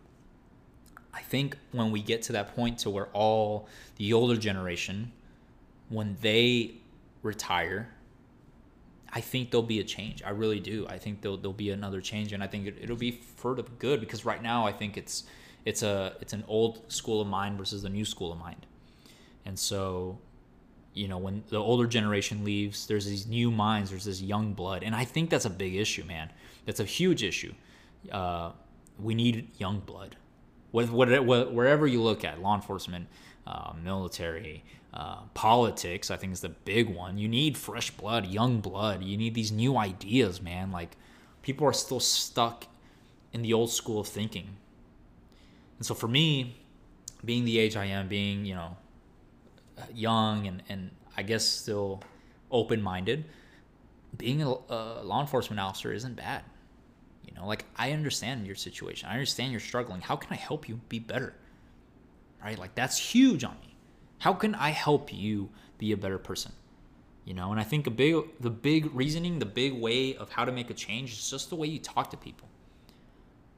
I think when we get to that point to where all the older generation, when they retire, I think there'll be a change. I really do. I think there'll, there'll be another change, and I think it, it'll be for the good, because right now I think it's it's a it's an old school of mind versus the new school of mind. And so, you know, when the older generation leaves, there's these new minds, there's this young blood, and I think that's a big issue, man. That's a huge issue. Uh, we need young blood. With wherever you look at, law enforcement, uh, military, uh, politics, I think is the big one. You need fresh blood, young blood. You need these new ideas, man. Like, people are still stuck in the old school of thinking. And so for me, being the age I am, being, you know, young and, and I guess still open-minded, being a, a law enforcement officer isn't bad. You know, like, I understand your situation. I understand you're struggling. How can I help you be better? Right? Like, that's huge on me. How can I help you be a better person? You know, and I think a big, the big reasoning, the big way of how to make a change is just the way you talk to people.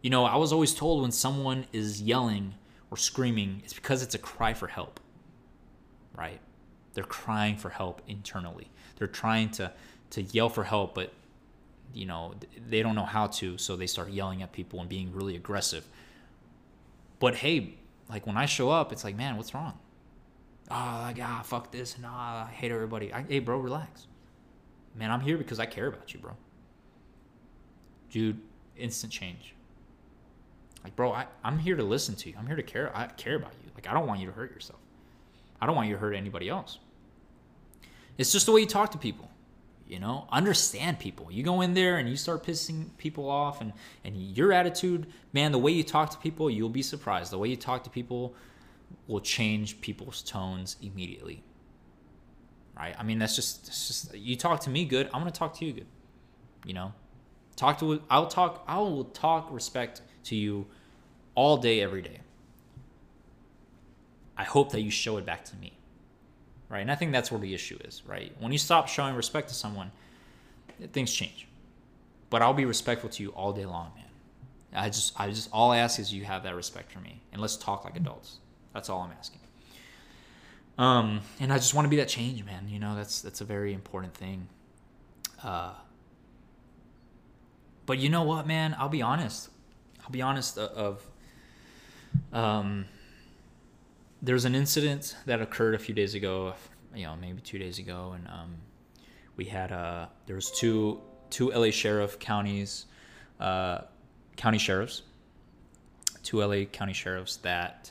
You know, I was always told when someone is yelling or screaming, it's because it's a cry for help. Right? They're crying for help internally. They're trying to, to yell for help, but you know, they don't know how to, so they start yelling at people and being really aggressive. But hey, like, when I show up, it's like, man, what's wrong? Oh, like, ah, fuck this. Nah, I hate everybody. I, hey, bro, relax. Man, I'm here because I care about you, bro. Dude, instant change. Like, bro, I, I'm here to listen to you. I'm here to care. I care about you. Like, I don't want you to hurt yourself. I don't want you to hurt anybody else. It's just the way you talk to people. You know, understand people. You go in there and you start pissing people off, and, and your attitude, man, the way you talk to people, you'll be surprised. The way you talk to people will change people's tones immediately, right? I mean, that's just, that's just you talk to me good, I'm going to talk to you good, you know? Talk to, I'll talk, I will talk respect to you all day, every day. I hope that you show it back to me. Right, and I think that's where the issue is, right? When you stop showing respect to someone, things change. But I'll be respectful to you all day long, man. I just, I just, all I ask is you have that respect for me, and let's talk like adults. That's all I'm asking. Um, and I just want to be that change, man. You know, that's that's a very important thing. Uh, but you know what, man? I'll be honest. I'll be honest of... Um, there's an incident that occurred a few days ago, you know, maybe two days ago. And um, we had... Uh, there was two, two L A Sheriff counties... Uh, county sheriffs. Two L A County Sheriffs that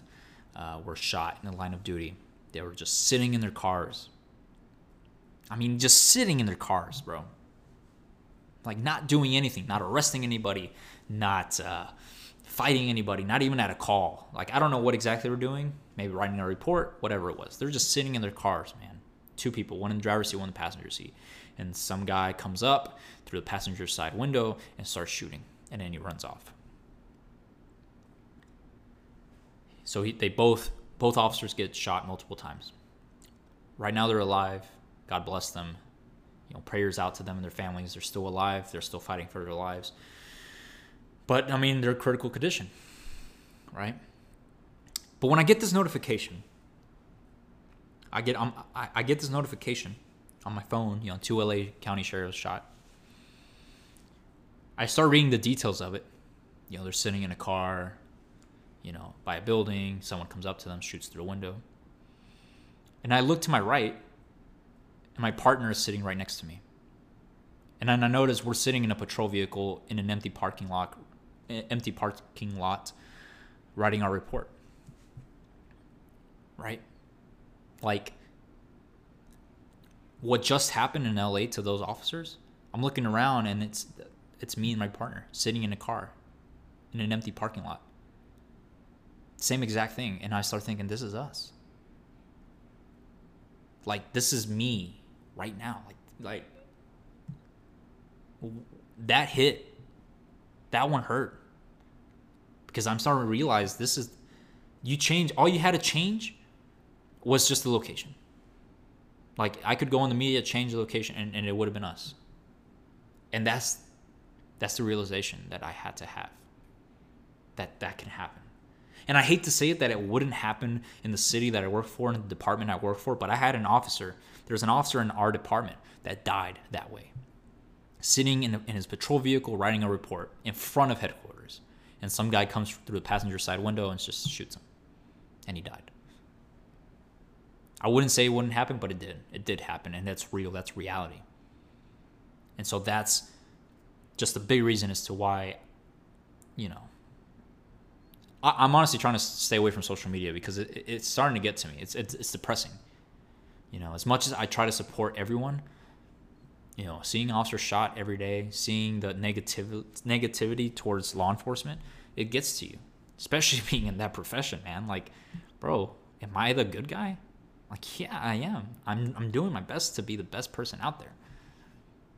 uh, were shot in the line of duty. They were just sitting in their cars. I mean, just sitting in their cars, bro. Like, not doing anything, not arresting anybody, not uh, fighting anybody, not even at a call. Like, I don't know what exactly they were doing. Maybe writing a report, whatever it was. They're just sitting in their cars, man. Two people, one in the driver's seat, one in the passenger seat. And some guy comes up through the passenger side window and starts shooting. And then he runs off. So he, they both, both officers get shot multiple times. Right now they're alive. God bless them. You know, prayers out to them and their families. They're still alive. They're still fighting for their lives. But, I mean, they're in critical condition, right? But when I get this notification, I get I'm, I, I get this notification on my phone, you know, two L A County Sheriffs shot. I start reading the details of it. You know, they're sitting in a car, you know, by a building. Someone comes up to them, shoots through a window. And I look to my right, and my partner is sitting right next to me. And then I notice we're sitting in a patrol vehicle in an empty parking lot, empty parking lot, writing our report. Right? Like, what just happened in L A to those officers? I'm looking around, and it's it's me and my partner sitting in a car in an empty parking lot. Same exact thing. And I start thinking, this is us. Like, this is me right now. Like, like that hit. That one hurt. Because I'm starting to realize this is, you change, all you had to change was just the location. Like, I could go in the media, change the location, and, and it would have been us. And that's, that's the realization that I had to have. That that can happen. And I hate to say it, that it wouldn't happen in the city that I work for, in the department I work for, but I had an officer. There was an officer in our department that died that way. Sitting in, a, in his patrol vehicle, writing a report in front of headquarters. And some guy comes through the passenger side window and just shoots him. And he died. I wouldn't say it wouldn't happen, but it did. It did happen, and that's real. That's reality. And so that's just a big reason as to why, you know, I, I'm honestly trying to stay away from social media because it, it, it's starting to get to me. It's, it's it's depressing. You know, as much as I try to support everyone, you know, seeing officers shot every day, seeing the negativ- negativity towards law enforcement, it gets to you, especially being in that profession, man. Like, bro, am I the good guy? Like, yeah, I am. I'm I'm doing my best to be the best person out there.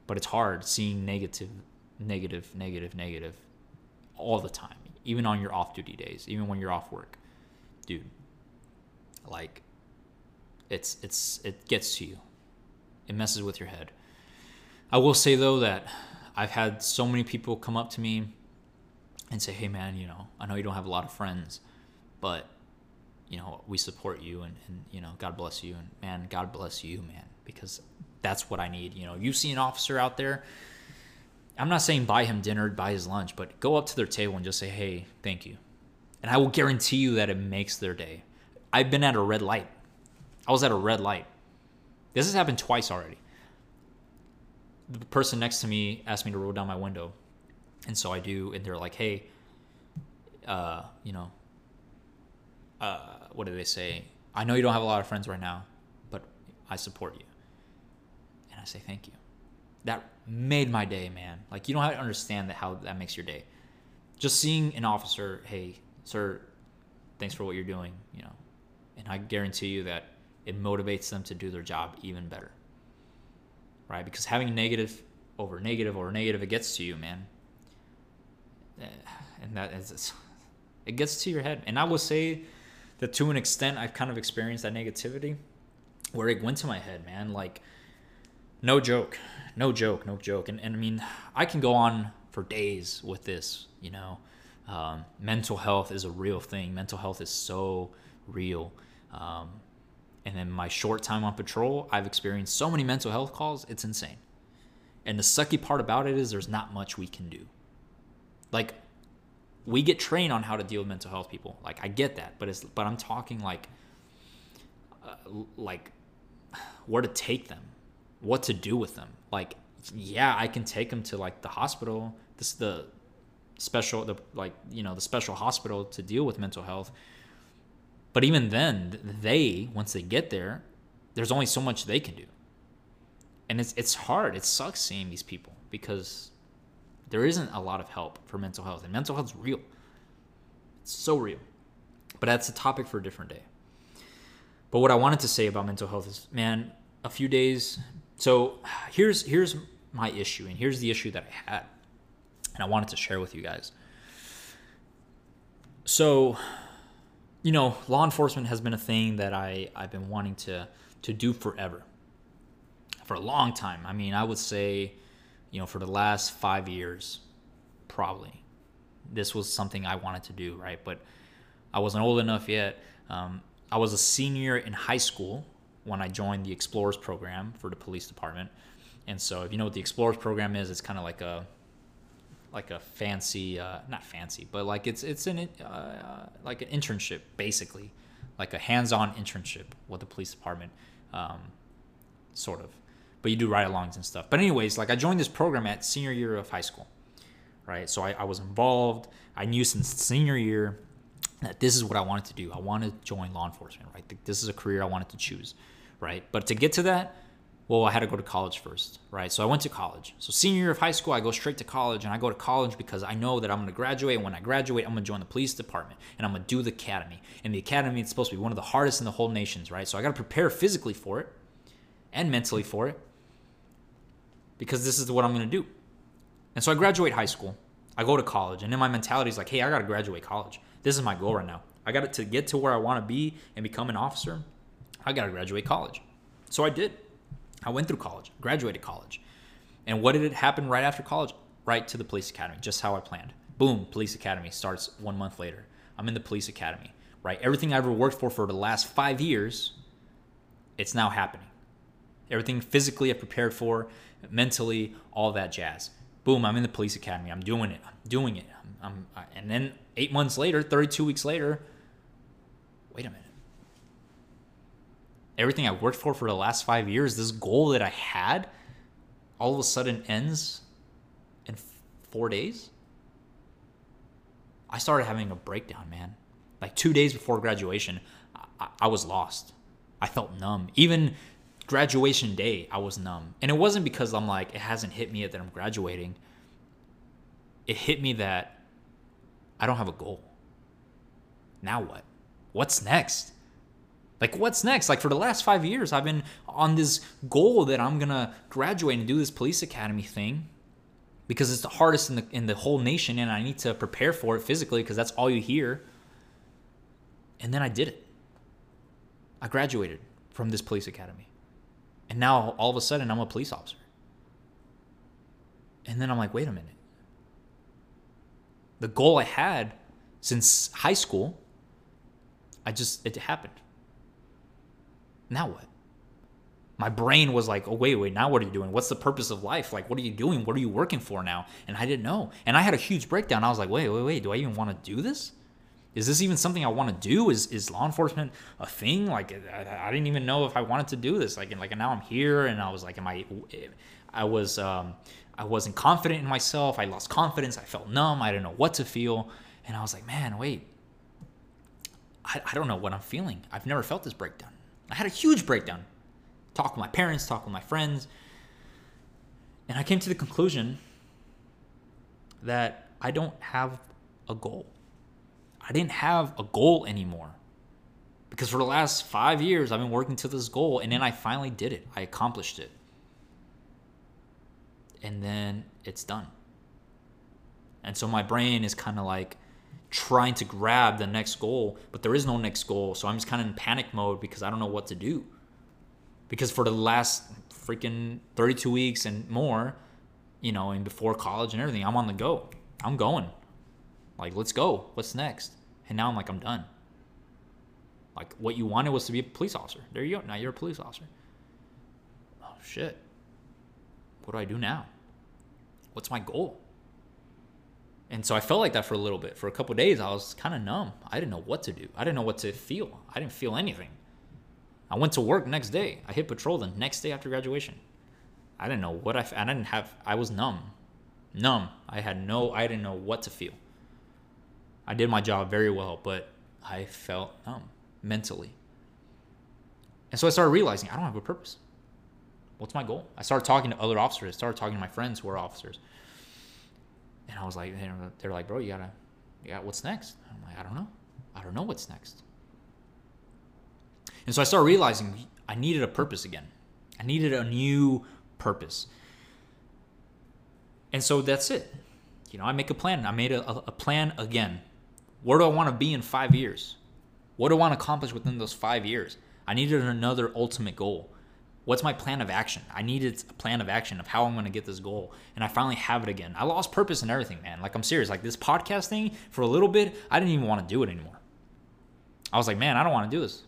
But it's hard seeing negative, negative, negative, negative all the time, even on your off-duty days, even when you're off work. Dude, like, it's it's it gets to you. It messes with your head. I will say, though, that I've had so many people come up to me and say, hey, man, you know, I know you don't have a lot of friends, but you know, we support you, and, and, you know, God bless you, and, man, God bless you, man, because that's what I need. You know, you see an officer out there, I'm not saying buy him dinner, buy his lunch, but go up to their table and just say, hey, thank you. And I will guarantee you that it makes their day. I've been at a red light. I was at a red light. This has happened twice already. The person next to me asked me to roll down my window, and so I do, and they're like, hey, uh, you know, Uh, what do they say? I know you don't have a lot of friends right now, but I support you. And I say, thank you. That made my day, man. Like, you don't have to understand that how that makes your day. Just seeing an officer, hey, sir, thanks for what you're doing, you know, and I guarantee you that it motivates them to do their job even better, right? Because having negative over negative over negative, it gets to you, man. And that is, it gets to your head. And I will say that to an extent, I've kind of experienced that negativity where it went to my head, man. Like, no joke, no joke, no joke. And, and I mean, I can go on for days with this, you know. Um, mental health is a real thing. Mental health is so real. Um, and in my short time on patrol, I've experienced so many mental health calls. It's insane. And the sucky part about it is there's not much we can do. Like, we get trained on how to deal with mental health people. Like, I get that, but it's but I'm talking like, uh, like, where to take them, what to do with them. Like, yeah, I can take them to like the hospital. This the special, the like you know the special hospital to deal with mental health. But even then, they once they get there, there's only so much they can do. And it's it's hard. It sucks seeing these people because there isn't a lot of help for mental health. And mental health's real. It's so real. But that's a topic for a different day. But what I wanted to say about mental health is, man, a few days. So here's here's my issue. And here's the issue that I had. And I wanted to share with you guys. So, you know, law enforcement has been a thing that I, I've been wanting to, to do forever. For a long time. I mean, I would say, you know, for the last five years, probably, this was something I wanted to do, right? But I wasn't old enough yet. Um, I was a senior in high school when I joined the Explorers program for the police department. And so if you know what the Explorers program is, it's kind of like a like a fancy, uh, not fancy, but like it's it's an uh, like an internship, basically. Like a hands-on internship with the police department, um, sort of. But you do ride-alongs and stuff. But anyways, like I joined this program at senior year of high school, right? So I, I was involved. I knew since senior year that this is what I wanted to do. I wanted to join law enforcement, right? This is a career I wanted to choose, right? But to get to that, well, I had to go to college first, right? So I went to college. So senior year of high school, I go straight to college, and I go to college because I know that I'm going to graduate. And when I graduate, I'm going to join the police department, and I'm going to do the academy. And the academy is supposed to be one of the hardest in the whole nation, right? So I got to prepare physically for it and mentally for it, because this is what I'm going to do. And so I graduate high school. I go to college. And then my mentality is like, hey, I got to graduate college. This is my goal right now. I got to get to where I want to be and become an officer. I got to graduate college. So I did. I went through college, graduated college. And what did it happen right after college? Right to the police academy, just how I planned. Boom, police academy starts one month later. I'm in the police academy, right? Everything I ever worked for for the last five years, it's now happening. Everything physically I prepared for, mentally, all that jazz. Boom, I'm in the police academy. I'm doing it. I'm doing it. I'm, I'm, and then eight months later, thirty-two weeks later, wait a minute. Everything I worked for for the last five years, this goal that I had, all of a sudden ends in f- four days. I started having a breakdown, man. Like two days before graduation, I, I was lost. I felt numb. Even graduation day, I was numb. And it wasn't because I'm like, it hasn't hit me yet that I'm graduating. It hit me that I don't have a goal. Now what? What's next? Like, what's next? Like, for the last five years, I've been on this goal that I'm going to graduate and do this police academy thing because it's the hardest in the in the whole nation, and I need to prepare for it physically because that's all you hear. And then I did it. I graduated from this police academy. And now, all of a sudden, I'm a police officer. And then I'm like, wait a minute. The goal I had since high school, I just, it happened. Now what? My brain was like, oh, wait, wait, now what are you doing? What's the purpose of life? Like, what are you doing? What are you working for now? And I didn't know. And I had a huge breakdown. I was like, wait, wait, wait, do I even want to do this? Is this even something I want to do? Is is law enforcement a thing? Like, I, I didn't even know if I wanted to do this. Like, and like, and now I'm here, and I was like, am I, I was, um, I wasn't confident in myself. I lost confidence. I felt numb. I didn't know what to feel. And I was like, man, wait, I, I don't know what I'm feeling. I've never felt this breakdown. I had a huge breakdown. Talk with my parents, talk with my friends. And I came to the conclusion that I don't have a goal. I didn't have a goal anymore. Because for the last five years, I've been working to this goal. And then I finally did it. I accomplished it. And then it's done. And so my brain is kind of like, trying to grab the next goal, but there is no next goal. So I'm just kind of in panic mode because I don't know what to do. Because for the last freaking thirty-two weeks and more, you know, and before college and everything, I'm on the go. I'm going. Like, let's go. What's next? And now I'm like, I'm done. Like, what you wanted was to be a police officer. There you go. Now you're a police officer. Oh, shit. What do I do now? what's my goal? And so I felt like that for a little bit. For a couple of days, I was kind of numb. I didn't know what to do. I didn't know what to feel. I didn't feel anything. I went to work next day. I hit patrol the next day after graduation. I didn't know what I, I didn't have, I was numb. Numb. I had no, I didn't know what to feel. I did my job very well, but I felt numb mentally. And so I started realizing I don't have a purpose. What's my goal? I started talking to other officers. I started talking to my friends who are officers. And I was like, they're like, bro, you gotta, yeah, what's next? I'm like, I don't know. I don't know what's next. And so I started realizing I needed a purpose again. I needed a new purpose. And so that's it. You know, I make a plan. I made a, a plan again. Where do I want to be in five years? What do I want to accomplish within those five years? I needed another ultimate goal. What's my plan of action? I needed a plan of action of how I'm going to get this goal. And I finally have it again. I lost purpose in everything, man. Like, I'm serious. Like, this podcast thing, for a little bit, I didn't even want to do it anymore. I was like, man, I don't want to do this.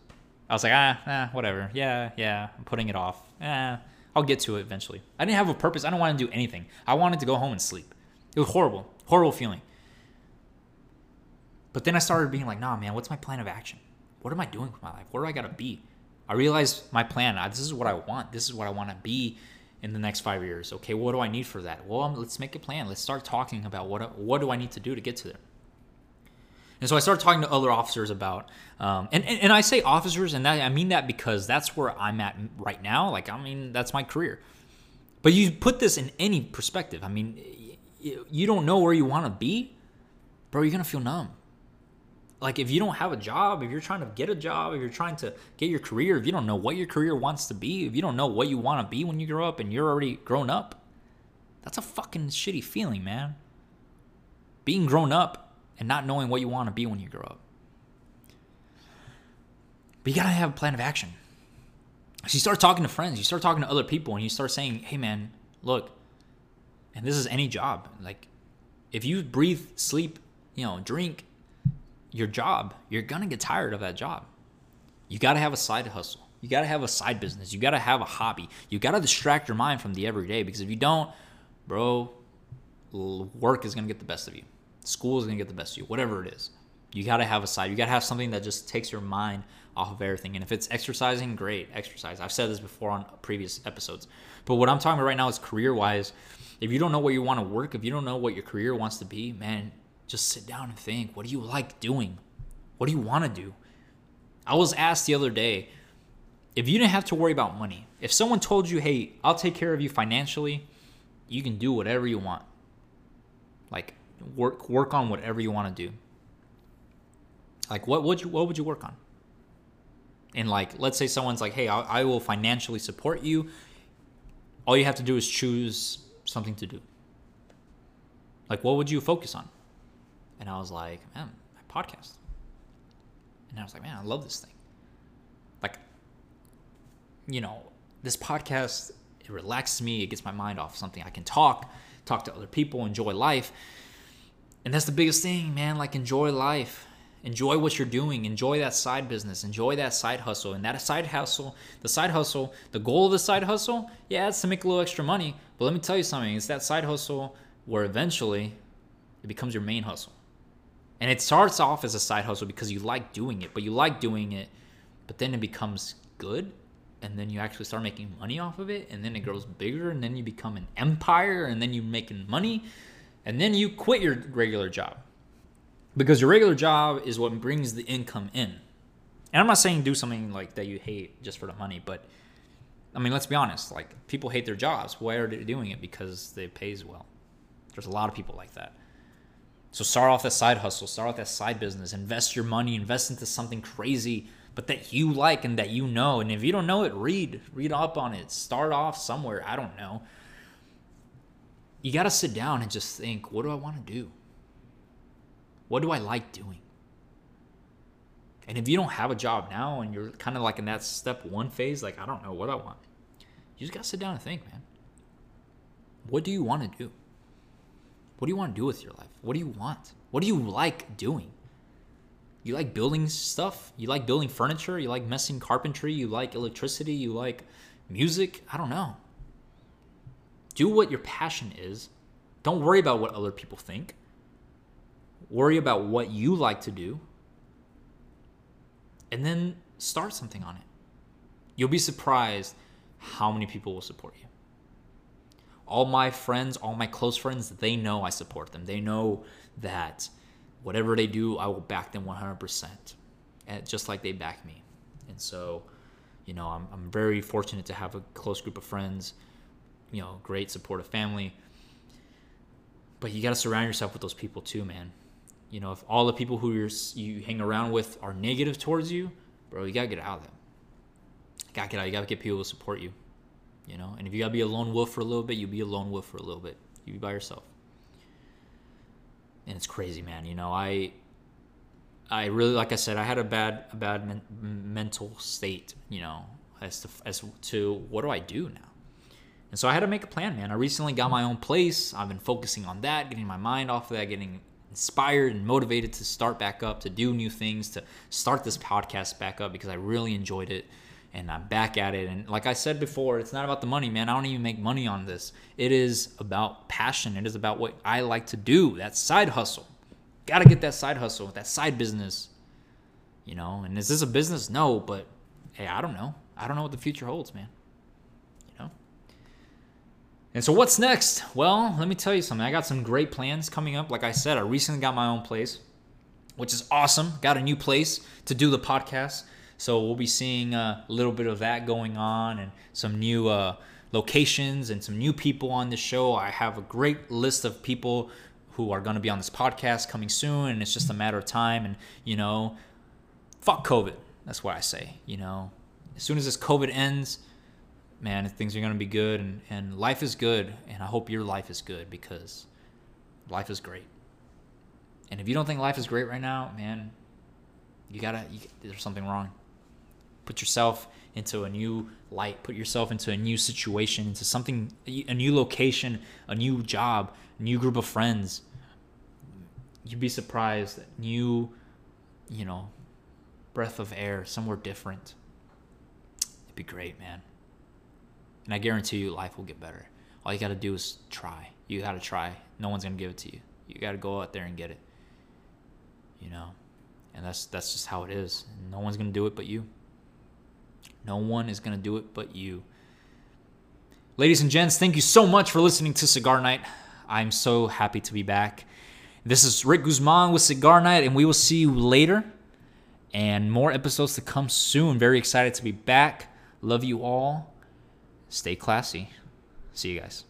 I was like, ah, ah, whatever. Yeah, yeah, I'm putting it off. Eh, I'll get to it eventually. I didn't have a purpose. I don't want to do anything. I wanted to go home and sleep. It was horrible, horrible feeling. But then I started being like, nah, man, what's my plan of action? What am I doing with my life? Where do I got to be? I realized my plan. I, this is what I want. This is what I want to be in the next five years. Okay, what do I need for that? Well, I'm, let's make a plan. Let's start talking about what, what do I need to do to get to there. And so I started talking to other officers about, um, and, and, and I say officers, and that, I mean that because that's where I'm at right now. Like, I mean, that's my career. But you put this in any perspective. I mean, you don't know where you want to be, bro, you're going to feel numb. Like, if you don't have a job, if you're trying to get a job, if you're trying to get your career, if you don't know what your career wants to be, if you don't know what you want to be when you grow up and you're already grown up, that's a fucking shitty feeling, man. Being grown up and not knowing what you want to be when you grow up. But you got to have a plan of action. So you start talking to friends. You start talking to other people. And you start saying, hey, man, look. And this is any job. Like, if you breathe, sleep, you know, drink your job, you're going to get tired of that job. You got to have a side hustle. You got to have a side business. You got to have a hobby. You got to distract your mind from the everyday. Because if you don't, bro, work is going to get the best of you. School is going to get the best of you, whatever it is. You got to have a side. You got to have something that just takes your mind off of everything. And if it's exercising, great, exercise. I've said this before on previous episodes. But what I'm talking about right now is career-wise. If you don't know where you want to work, if you don't know what your career wants to be, man, just sit down and think, what do you like doing? What do you want to do? I was asked the other day, if you didn't have to worry about money, if someone told you, hey, I'll take care of you financially, you can do whatever you want. Like, Work work on whatever you want to do. Like, what would you what would you work on? And, like, let's say someone's like, hey, I, I will financially support you. All you have to do is choose something to do. Like, what would you focus on? And I was like, man, my podcast. And I was like, man, I love this thing. Like, you know, this podcast, it relaxes me. It gets my mind off something. I can talk. Talk to other people, enjoy life. And that's the biggest thing, man. Like, enjoy life. Enjoy what you're doing. Enjoy that side business. Enjoy that side hustle. And that side hustle, the side hustle, the goal of the side hustle, yeah, it's to make a little extra money. But let me tell you something. It's that side hustle where eventually it becomes your main hustle. And it starts off as a side hustle because you like doing it, but you like doing it, but then it becomes good. And then you actually start making money off of it, and then it grows bigger, and then you become an empire, and then you're making money, and then you quit your regular job. Because your regular job is what brings the income in. And I'm not saying do something like that you hate just for the money, but I mean, let's be honest, like, people hate their jobs. Why are they doing it? Because they pays well. There's a lot of people like that. So start off that side hustle, start off that side business, invest your money, invest into something crazy, but that you like and that you know. And if you don't know it, read. Read up on it. Start off somewhere. I don't know. You got to sit down and just think, what do I want to do? What do I like doing? And if you don't have a job now and you're kind of like in that step one phase, like, I don't know what I want. You just got to sit down and think, man. What do you want to do? What do you want to do with your life? What do you want? What do you like doing? You like building stuff? You like building furniture? You like messing carpentry? You like electricity? You like music? I don't know. Do what your passion is Don't worry about what other people think. Worry about what you like to do. And then start something on it. You'll be surprised how many people will support you. All my friends, all my close friends, they know I support them. They know that whatever they do, I will back them one hundred percent, and just like they back me. And so, you know, I'm, I'm very fortunate to have a close group of friends, you know, great supportive family. But you got to surround yourself with those people too, man. You know, if all the people who you're, you hang around with are negative towards you, bro, you got to get out of them. You got to get out. You got to get people to support you, you know. And if you got to be a lone wolf for a little bit, you be a lone wolf for a little bit. You be by yourself. And it's crazy, man. You know, I I really, like I said, I had a bad a bad men, mental state, you know, as to, as to what do I do now? And so I had to make a plan, man. I recently got my own place. I've been focusing on that, getting my mind off of that, getting inspired and motivated to start back up, to do new things, to start this podcast back up because I really enjoyed it. And I'm back at it. And like I said before, it's not about the money, man. I don't even make money on this. It is about passion. It is about what I like to do, that side hustle. Got to get that side hustle, that side business, you know. And is this a business? No, but hey, I don't know. I don't know what the future holds, man. And so what's next? Well, let me tell you something. I got some great plans coming up. Like I said, I recently got my own place, which is awesome. Got a new place to do the podcast. So we'll be seeing a little bit of that going on and some new uh, locations and some new people on this show. I have a great list of people who are going to be on this podcast coming soon, and it's just a matter of time. And, you know, fuck COVID. That's what I say, you know. As soon as this COVID ends, man, things are going to be good, and, and life is good, and I hope your life is good because life is great. And if you don't think life is great right now, man, you gotta, you, there's something wrong. Put yourself into a new light. Put yourself into a new situation, into something, a new location, a new job, a new group of friends. You'd be surprised at new, you know, breath of air, somewhere different. It'd be great, man. And I guarantee you life will get better. All you got to do is try. You got to try. No one's going to give it to you. You got to go out there and get it. You know? And that's that's just how it is. No one's going to do it but you. No one is going to do it but you. Ladies and gents, thank you so much for listening to Cigar Night. I'm so happy to be back. This is Rick Guzman with Cigar Night, and we will see you later. And more episodes to come soon. Very excited to be back. Love you all. Stay classy. See you guys.